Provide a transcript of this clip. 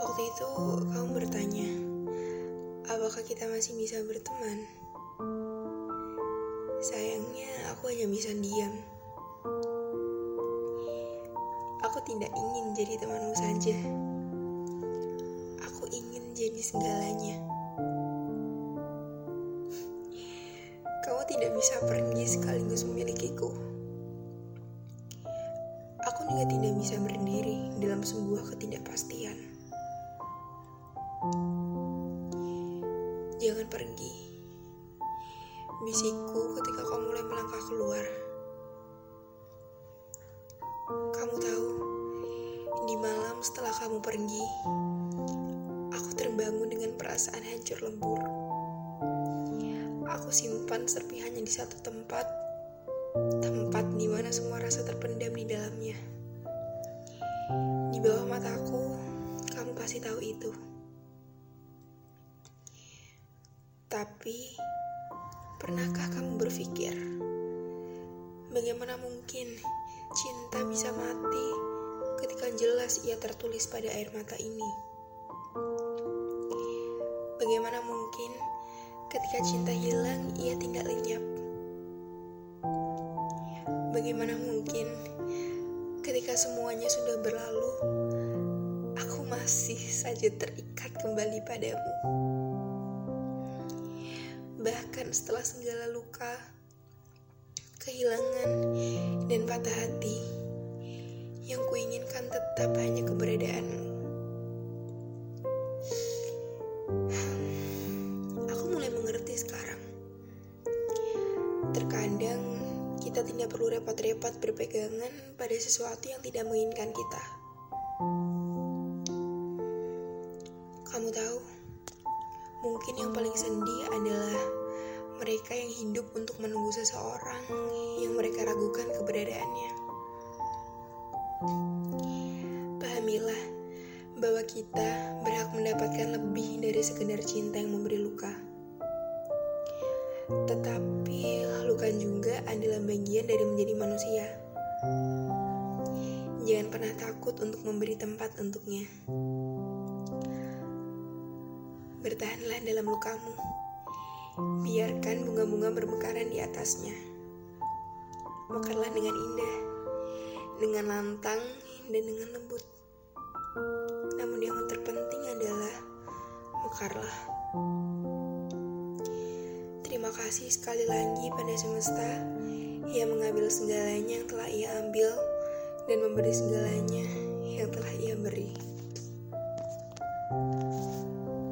Waktu itu kamu bertanya, apakah kita masih bisa berteman? Sayangnya aku hanya bisa diam. Aku tidak ingin jadi temanmu saja. Aku ingin jadi segalanya. Kamu tidak bisa pergi sekaligus memilikiku. Aku juga tidak bisa berdiri dalam sebuah ketidakpastian. Jangan pergi, bisikku ketika kamu mulai melangkah keluar. Kamu tahu, di malam setelah kamu pergi, aku terbangun dengan perasaan hancur lebur. Aku simpan sepi hanya di satu tempat di mana semua rasa terpendam di dalamnya. Di bawah mataku, kamu pasti tahu itu. Tapi, pernahkah kamu berpikir, bagaimana mungkin cinta bisa mati ketika jelas ia tertulis pada air mata ini? Bagaimana mungkin ketika cinta hilang ia tidak lenyap? Bagaimana mungkin ketika semuanya sudah berlalu, aku masih saja terikat kembali padamu? Bahkan setelah segala luka, kehilangan, dan patah hati, yang kuinginkan tetap hanya keberadaanmu. Aku mulai mengerti sekarang. Terkadang kita tidak perlu repot-repot berpegangan pada sesuatu yang tidak menginginkan kita. Kamu tahu, mungkin yang paling sedih adalah mereka yang hidup untuk menunggu seseorang yang mereka ragukan keberadaannya. Pahamilah bahwa kita berhak mendapatkan lebih dari sekedar cinta yang memberi luka. Tetapi luka juga adalah bagian dari menjadi manusia. Jangan pernah takut untuk memberi tempat untuknya. Bertahanlah dalam lukamu. Biarkan bunga-bunga bermekaran di atasnya. Mekarlah dengan indah, dengan lantang, dan dengan lembut. Namun yang terpenting adalah mekarlah. Terima kasih sekali lagi pada semesta yang mengambil segalanya yang telah ia ambil dan memberi segalanya yang telah ia beri.